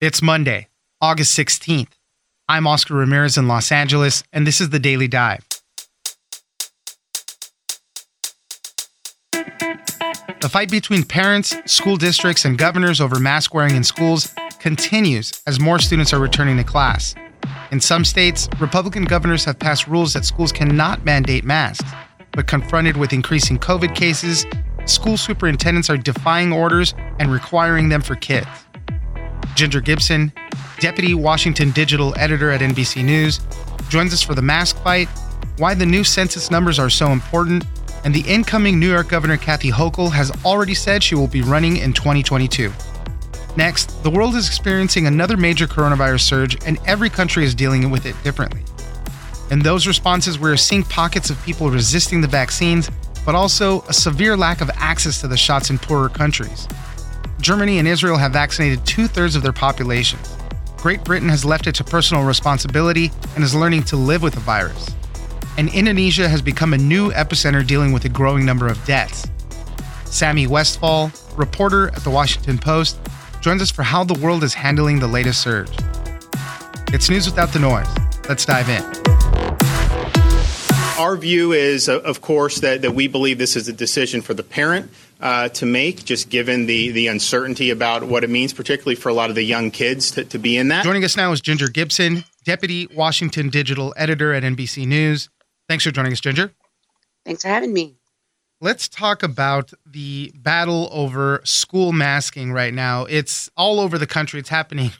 It's Monday, August 16th. I'm Oscar Ramirez in Los Angeles, and this is The Daily Dive. The fight between parents, school districts, and governors over mask wearing in schools continues as more students are returning to class. In some states, Republican governors have passed rules that schools cannot mandate masks, but confronted with increasing COVID cases, school superintendents are defying orders and requiring them for kids. Ginger Gibson, Deputy Washington Digital Editor at NBC News, joins us for the mask fight, why the new census numbers are so important, and the incoming New York Governor Kathy Hochul has already said she will be running in 2022. Next, the world is experiencing another major coronavirus surge, and every country is dealing with it differently. In those responses, we're seeing pockets of people resisting the vaccines, but also a severe lack of access to the shots in poorer countries. Germany and Israel have vaccinated two-thirds of their populations. Great Britain has left it to personal responsibility and is learning to live with the virus. And Indonesia has become a new epicenter dealing with a growing number of deaths. Sammy Westfall, reporter at The Washington Post, joins us for how the world is handling the latest surge. It's news without the noise. Let's dive in. Our view is, of course, that we believe this is a decision for the parent to make, just given the uncertainty about what it means, particularly for a lot of the young kids to be in that. Joining us now is Ginger Gibson, Deputy Washington Digital Editor at NBC News. Thanks for joining us, Ginger. Thanks for having me. Let's talk about the battle over school masking right now. It's all over the country. It's happening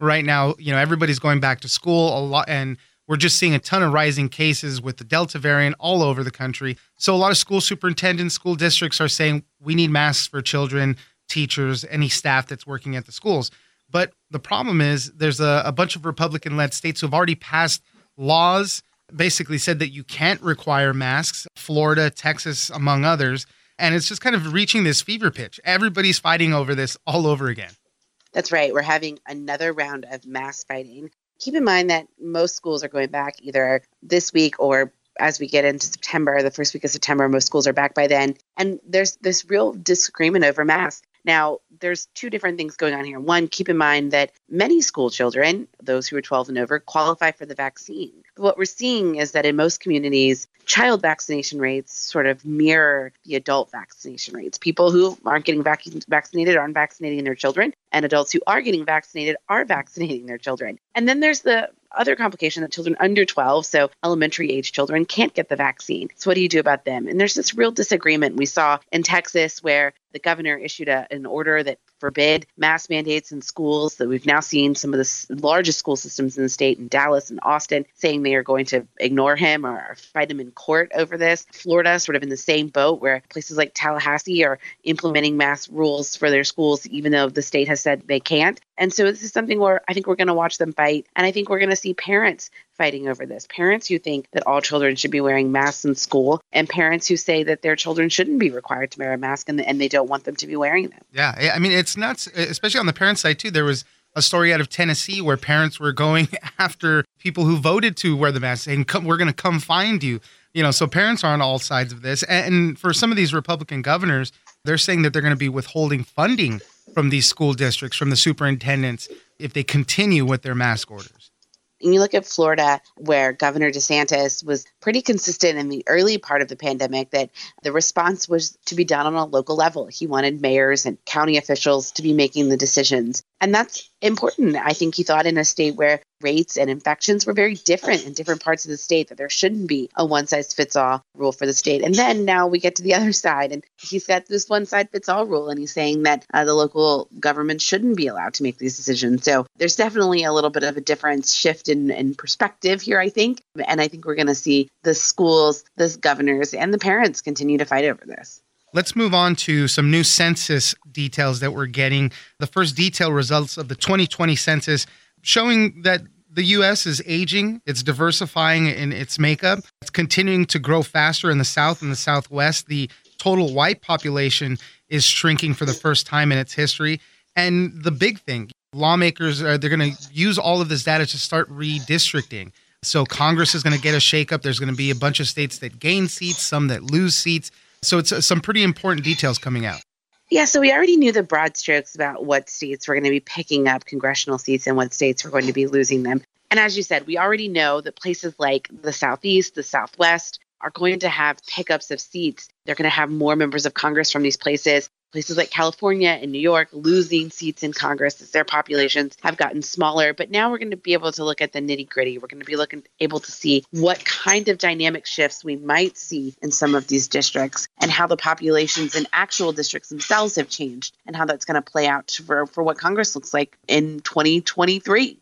right now. You know, everybody's going back to school a lot, and we're just seeing a ton of rising cases with the Delta variant all over the country. So a lot of school superintendents, school districts are saying we need masks for children, teachers, any staff that's working at the schools. But the problem is there's a bunch of Republican-led states who have already passed laws, basically said that you can't require masks, Florida, Texas, among others. And it's just kind of reaching this fever pitch. Everybody's fighting over this all over again. That's right. We're having another round of mask fighting. Keep in mind that most schools are going back either this week or as we get into September, the first week of September, most schools are back by then. And there's this real disagreement over masks. Now, there's two different things going on here. One, keep in mind that many school children, those who are 12 and over, qualify for the vaccine. What we're seeing is that in most communities, child vaccination rates sort of mirror the adult vaccination rates. People who aren't getting vaccinated aren't vaccinating their children, and adults who are getting vaccinated are vaccinating their children. And then there's the other complication that children under 12, so elementary age children, can't get the vaccine. So what do you do about them? And there's this real disagreement we saw in Texas where the governor issued an order that forbid mask mandates in schools, that we've now seen some of the largest school systems in the state, in Dallas and Austin, saying they are going to ignore him or fight him in court over this. Florida, sort of in the same boat, where places like Tallahassee are implementing mask rules for their schools, even though the state has said they can't. And so this is something where I think we're going to watch them fight. And I think we're going to see parents fighting over this. Parents who think that all children should be wearing masks in school, and parents who say that their children shouldn't be required to wear a mask and they don't want them to be wearing them. Yeah. I mean, it's nuts, especially on the parent side, too. There was a story out of Tennessee where parents were going after people who voted to wear the mask saying, we're going to come find you. You know, so parents are on all sides of this. And for some of these Republican governors, they're saying that they're going to be withholding funding from these school districts, from the superintendents, if they continue with their mask orders. And you look at Florida, where Governor DeSantis was pretty consistent in the early part of the pandemic that the response was to be done on a local level. He wanted mayors and county officials to be making the decisions. And that's important. I think he thought in a state where rates and infections were very different in different parts of the state, that there shouldn't be a one-size-fits-all rule for the state. And then now we get to the other side, and he's got this one-size-fits-all rule, and he's saying that the local government shouldn't be allowed to make these decisions. So there's definitely a little bit of a difference, shift in perspective here, I think. And I think we're going to see the schools, the governors, and the parents continue to fight over this. Let's move on to some new census details that we're getting. The first detailed results of the 2020 census showing that the U.S. is aging. It's diversifying in its makeup. It's continuing to grow faster in the South and the Southwest. The total white population is shrinking for the first time in its history. And the big thing, lawmakers, they're going to use all of this data to start redistricting. So Congress is going to get a shakeup. There's going to be a bunch of states that gain seats, some that lose seats. So it's some pretty important details coming out. Yeah, so we already knew the broad strokes about what states were going to be picking up congressional seats and what states were going to be losing them. And as you said, we already know that places like the Southeast, the Southwest are going to have pickups of seats. They're going to have more members of Congress from these places. Places like California and New York losing seats in Congress as their populations have gotten smaller. But now we're going to be able to look at the nitty gritty. We're going to be able to see what kind of dynamic shifts we might see in some of these districts and how the populations in actual districts themselves have changed and how that's going to play out for what Congress looks like in 2023.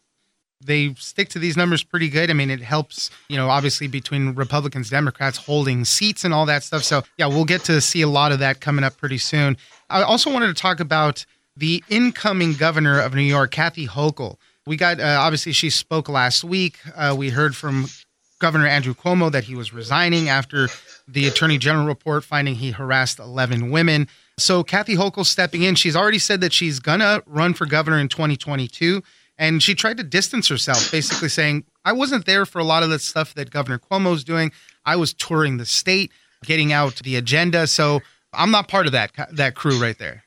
They stick to these numbers pretty good. I mean, it helps, obviously between Republicans, Democrats holding seats and all that stuff. So, yeah, we'll get to see a lot of that coming up pretty soon. I also wanted to talk about the incoming governor of New York, Kathy Hochul. We got, obviously, she spoke last week. We heard from Governor Andrew Cuomo that he was resigning after the attorney general report finding he harassed 11 women. So Kathy Hochul stepping in, she's already said that she's going to run for governor in 2022. And she tried to distance herself, basically saying, I wasn't there for a lot of the stuff that Governor Cuomo's doing. I was touring the state, getting out the agenda. So I'm not part of that crew right there.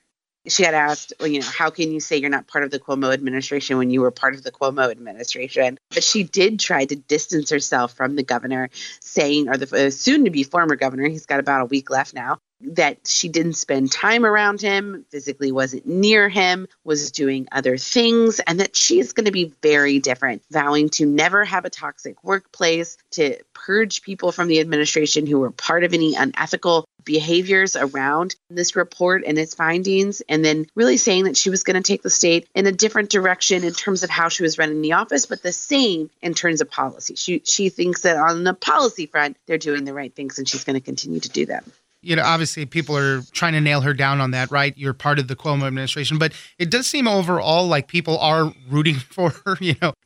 She had asked, how can you say you're not part of the Cuomo administration when you were part of the Cuomo administration? But she did try to distance herself from the governor, saying, or the soon-to-be former governor, he's got about a week left now, that she didn't spend time around him, physically wasn't near him, was doing other things, and that she's going to be very different, vowing to never have a toxic workplace, to purge people from the administration who were part of any unethical behaviors around this report and its findings, and then really saying that she was going to take the state in a different direction in terms of how she was running the office, but the same in terms of policy. She thinks that on the policy front, they're doing the right things, and she's going to continue to do them. Obviously people are trying to nail her down on that, right? You're part of the Cuomo administration, but it does seem overall like people are rooting for her.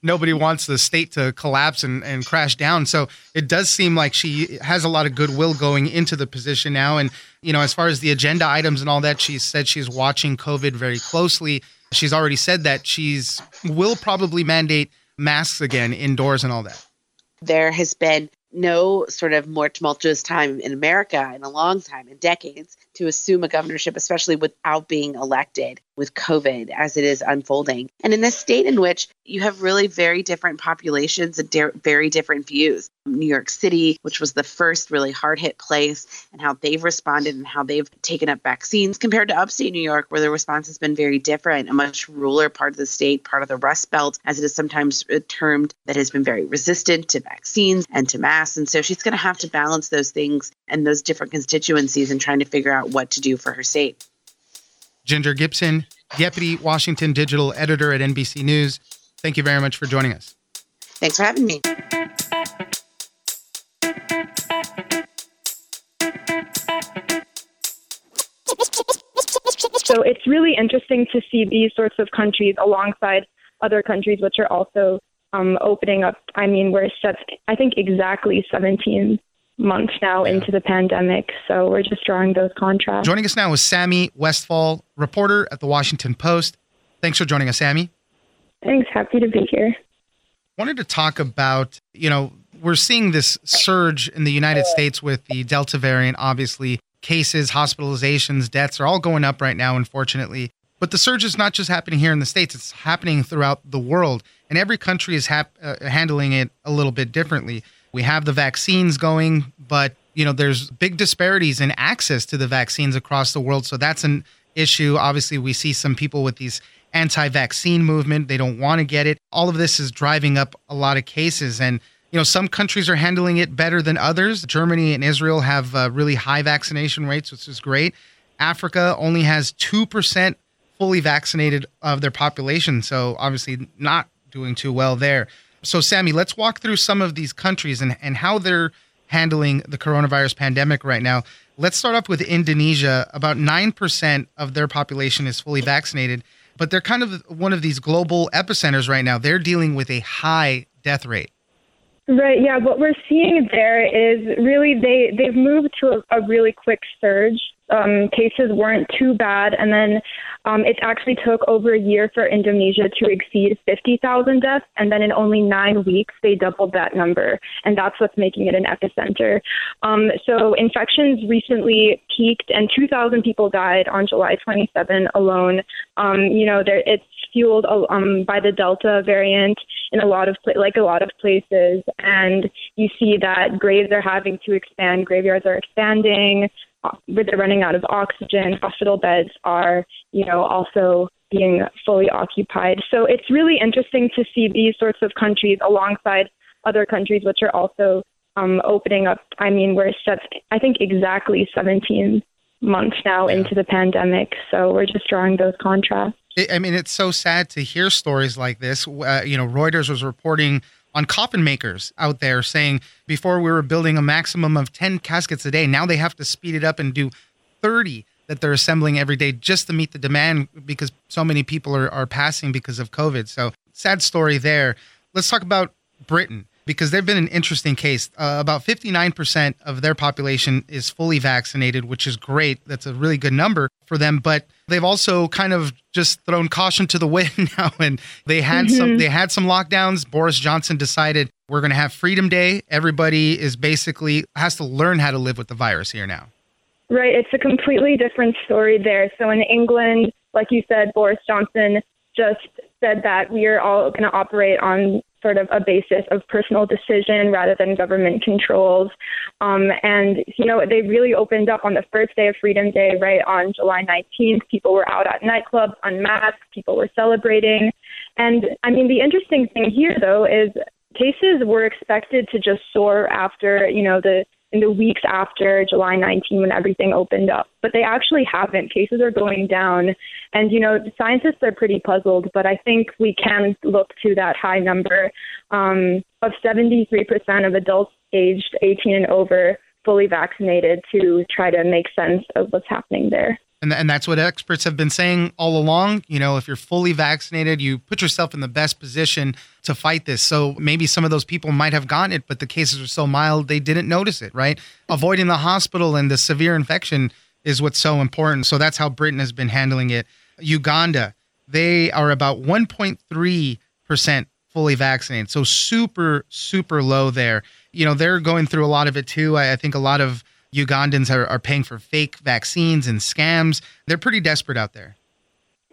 Nobody wants the state to collapse and crash down. So it does seem like she has a lot of goodwill going into the position now. And, as far as the agenda items and all that, she said she's watching COVID very closely. She's already said that she's will probably mandate masks again indoors and all that. There has been no sort of more tumultuous time in America in a long time, in decades, to assume a governorship, especially without being elected, with COVID as it is unfolding. And in a state in which you have really very different populations and very different views. New York City, which was the first really hard hit place, and how they've responded and how they've taken up vaccines compared to upstate New York, where the response has been very different, a much rural part of the state, part of the Rust Belt, as it is sometimes termed, that has been very resistant to vaccines and to masks. And so she's going to have to balance those things and those different constituencies and trying to figure out what to do for her state. Ginger Gibson, Deputy Washington Digital Editor at NBC News. Thank you very much for joining us. Thanks for having me. So it's really interesting to see these sorts of countries alongside other countries, which are also opening up. I mean, we're set, I think, exactly 17 months now into the pandemic. So we're just drawing those contrasts. Joining us now is Sammy Westfall, reporter at The Washington Post. Thanks for joining us, Sammy. Thanks. Happy to be here. Wanted to talk about, we're seeing this surge in the United States with the Delta variant, obviously. Cases, hospitalizations, deaths are all going up right now, unfortunately. But the surge is not just happening here in the States. It's happening throughout the world. And every country is handling it a little bit differently. We have the vaccines going, but, there's big disparities in access to the vaccines across the world. So that's an issue. Obviously, we see some people with these anti-vaccine movement. They don't want to get it. All of this is driving up a lot of cases. And some countries are handling it better than others. Germany and Israel have really high vaccination rates, which is great. Africa only has 2% fully vaccinated of their population, so obviously not doing too well there. So, Sammy, let's walk through some of these countries and how they're handling the coronavirus pandemic right now. Let's start off with Indonesia. About 9% of their population is fully vaccinated, but they're kind of one of these global epicenters right now. They're dealing with a high death rate. Right, yeah. What we're seeing there is really they've moved to a really quick surge cases weren't too bad. And then it actually took over a year for Indonesia to exceed 50,000 deaths. And then in only 9 weeks, they doubled that number. And that's what's making it an epicenter. So infections recently peaked and 2,000 people died on July 27 alone. It's fueled by the Delta variant in a lot of places. And you see that graves are having to expand. Graveyards are expanding. They're running out of oxygen. Hospital beds are, also being fully occupied. So it's really interesting to see these sorts of countries alongside other countries, which are also opening up. I mean, we're exactly 17 months now into the pandemic. So we're just drawing those contrasts. I mean, it's so sad to hear stories like this. Reuters was reporting on coffin makers out there saying before we were building a maximum of 10 caskets a day. Now they have to speed it up and do 30 that they're assembling every day just to meet the demand because so many people are passing because of COVID. So sad story there. Let's talk about Britain because they've been an interesting case. About 59% of their population is fully vaccinated, which is great. That's a really good number for them. But they've also kind of just thrown caution to the wind now, and they had some lockdowns. Boris Johnson decided we're going to have Freedom Day. Everybody is basically has to learn how to live with the virus here now. Right. It's a completely different story there. So in England, like you said, Boris Johnson just said that we are all going to operate on sort of a basis of personal decision rather than government controls. And they really opened up on the first day of Freedom Day, right on July 19th. People were out at nightclubs, unmasked, people were celebrating. And I mean, the interesting thing here, though, is cases were expected to just soar after, in the weeks after July 19 when everything opened up. But they actually haven't. Cases are going down. And, the scientists are pretty puzzled, but I think we can look to that high number of 73% of adults aged 18 and over fully vaccinated to try to make sense of what's happening there. And that's what experts have been saying all along. If you're fully vaccinated, you put yourself in the best position to fight this. So maybe some of those people might have gotten it, but the cases are so mild, they didn't notice it, right? Avoiding the hospital and the severe infection is what's so important. So that's how Britain has been handling it. Uganda, they are about 1.3% fully vaccinated. So super, super low there. They're going through a lot of it too. I think a lot of Ugandans are paying for fake vaccines and scams. They're pretty desperate out there.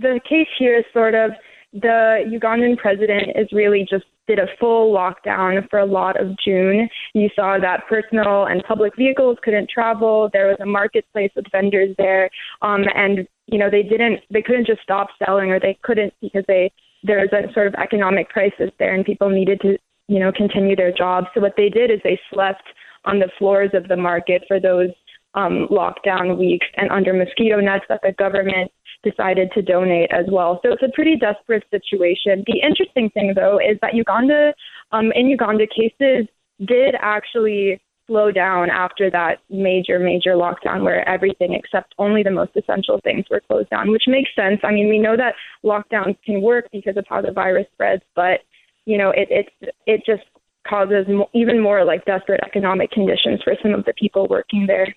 The case here is sort of the Ugandan president is really just did a full lockdown for a lot of June. You saw that personal and public vehicles couldn't travel. There was a marketplace with vendors there. They couldn't just stop selling, or they couldn't because there was a sort of economic crisis there and people needed to, continue their jobs. So what they did is they slept on the floors of the market for those lockdown weeks and under mosquito nets that the government decided to donate as well. So it's a pretty desperate situation. The interesting thing, though, is that in Uganda, cases did actually slow down after that major lockdown where everything except only the most essential things were closed down, which makes sense. I mean, we know that lockdowns can work because of how the virus spreads, but, it just causes even more desperate economic conditions for some of the people working there.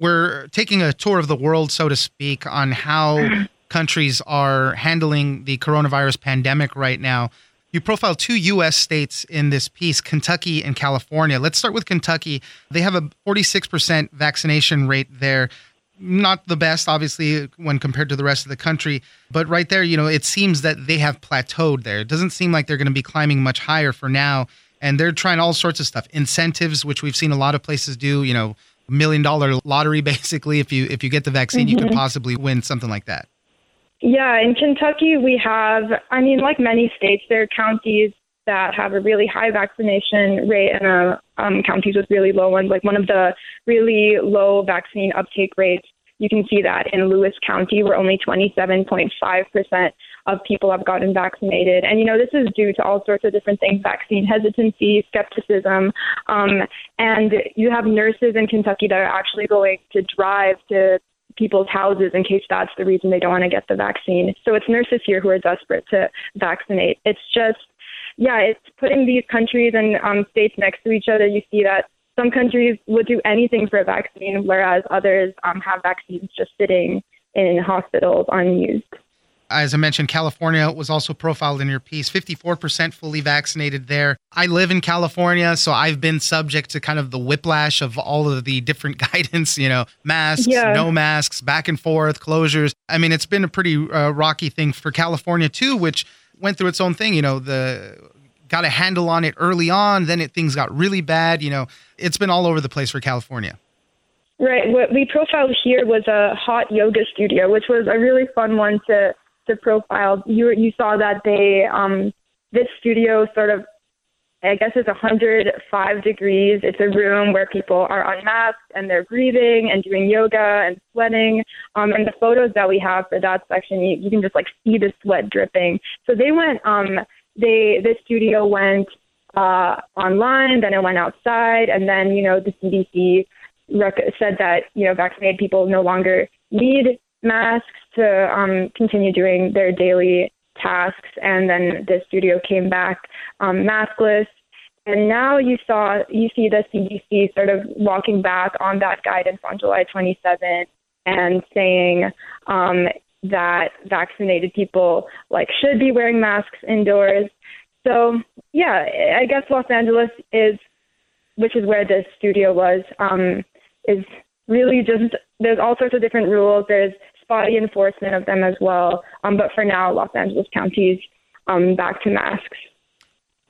We're taking a tour of the world, so to speak, on how countries are handling the coronavirus pandemic right now. You profile two U.S. states in this piece, Kentucky and California. Let's start with Kentucky. They have a 46% vaccination rate there. Not the best, obviously, when compared to the rest of the country. But right there, it seems that they have plateaued there. It doesn't seem like they're going to be climbing much higher for now. And they're trying all sorts of stuff, incentives, which we've seen a lot of places do, $1 million lottery, basically. If you get the vaccine, you could possibly win something like that. Yeah. In Kentucky, we have, like many states, there are counties that have a really high vaccination rate and counties with really low ones, like one of the really low vaccine uptake rates. You can see that in Lewis County, where only 27.5% of people have gotten vaccinated. And, this is due to all sorts of different things, vaccine hesitancy, skepticism. And you have nurses in Kentucky that are actually going to drive to people's houses in case that's the reason they don't want to get the vaccine. So it's nurses here who are desperate to vaccinate. It's just, it's putting these countries and states next to each other. You see that some countries would do anything for a vaccine, whereas others have vaccines just sitting in hospitals unused. As I mentioned, California was also profiled in your piece, 54% fully vaccinated there. I live in California, so I've been subject to kind of the whiplash of all of the different guidance, you know, masks, no masks, back and forth, closures. I mean, it's been a pretty rocky thing for California, too, which went through its own thing, you know, got a handle on it early on, then things got really bad, you know, it's been all over the place for California. Right. What we profiled here was a hot yoga studio, which was a really fun one to profile. You saw that they, this studio sort of, I guess it's 105 degrees. It's a room where people are unmasked and they're breathing and doing yoga and sweating. And the photos that we have for that section, you can just like see the sweat dripping. So they went, this studio went online, then it went outside, and then, you know, the CDC said that, you know, vaccinated people no longer need masks to continue doing their daily tasks. And then the studio came back maskless. And now you see the CDC sort of walking back on that guidance on July 27th and saying that vaccinated people should be wearing masks indoors. So, yeah, I guess Los Angeles which is where this studio was, is really just, there's all sorts of different rules. There's spotty enforcement of them as well. But for now, Los Angeles County's back to masks.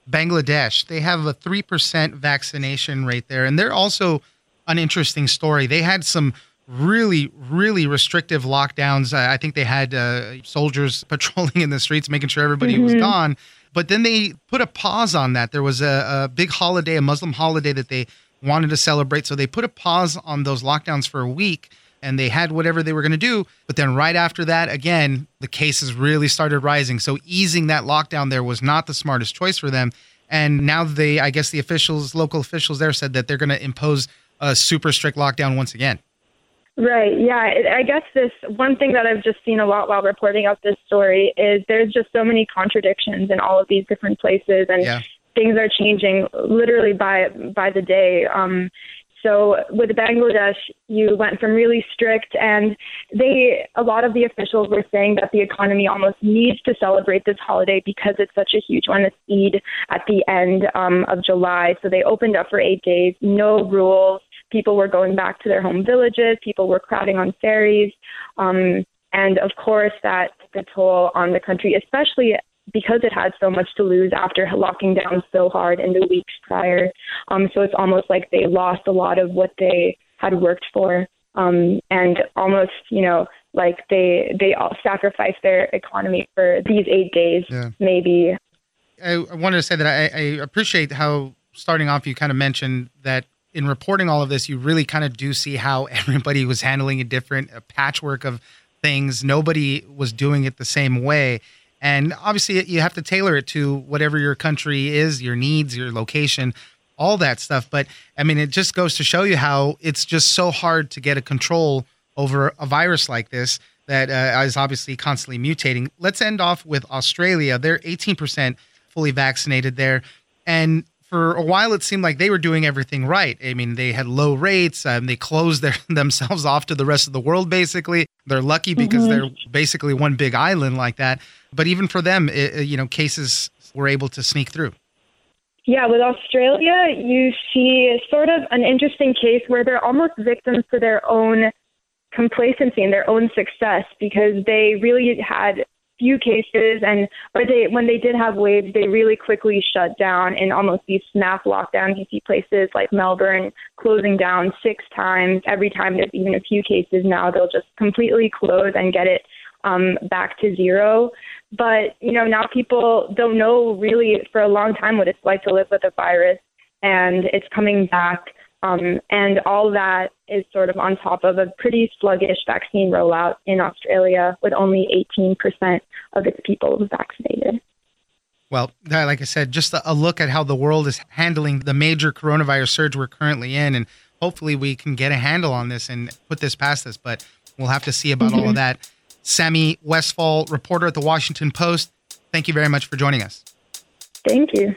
Bangladesh, they have a 3% vaccination rate there. And they're also an interesting story. They had some really, really restrictive lockdowns. I think they had soldiers patrolling in the streets, making sure everybody was gone. But then they put a pause on that. There was a big holiday, a Muslim holiday that they wanted to celebrate. So they put a pause on those lockdowns for a week and they had whatever they were going to do. But then right after that, again, the cases really started rising. So easing that lockdown there was not the smartest choice for them. And now I guess the officials, local officials there said that they're going to impose a super strict lockdown once again. Right. Yeah. I guess this one thing that I've just seen a lot while reporting out this story is there's just so many contradictions in all of these different places and things are changing literally by the day. So with Bangladesh, you went from really strict and a lot of the officials were saying that the economy almost needs to celebrate this holiday because it's such a huge one. It's Eid at the end of July. So they opened up for 8 days, no rules. People were going back to their home villages. People were crowding on ferries. And of course, that took a toll on the country, especially because it had so much to lose after locking down so hard in the weeks prior. So it's almost like they lost a lot of what they had worked for. And almost, you know, like they all sacrificed their economy for these 8 days, maybe. I wanted to say that I appreciate how, starting off, you kind of mentioned that in reporting all of this, you really kind of do see how everybody was handling it different, a patchwork of things. Nobody was doing it the same way. And obviously, you have to tailor it to whatever your country is, your needs, your location, all that stuff. But I mean, it just goes to show you how it's just so hard to get a control over a virus like this that is obviously constantly mutating. Let's end off with Australia. They're 18% fully vaccinated there. And for a while, it seemed like they were doing everything right. I mean, they had low rates. They closed themselves off to the rest of the world, basically. They're lucky because they're basically one big island like that. But even for them, cases were able to sneak through. Yeah, with Australia, you see sort of an interesting case where they're almost victims to their own complacency and their own success because they really had few cases, when they did have waves, they really quickly shut down in almost these snap lockdowns. You see places like Melbourne closing down 6 times. Every time there's even a few cases now, they'll just completely close and get it back to zero. But, you know, now people don't know really for a long time what it's like to live with a virus, and it's coming back. And all that is sort of on top of a pretty sluggish vaccine rollout in Australia with only 18% of its people vaccinated. Well, like I said, just a look at how the world is handling the major coronavirus surge we're currently in. And hopefully we can get a handle on this and put this past us. But we'll have to see about all of that. Sammy Westfall, reporter at The Washington Post, thank you very much for joining us. Thank you.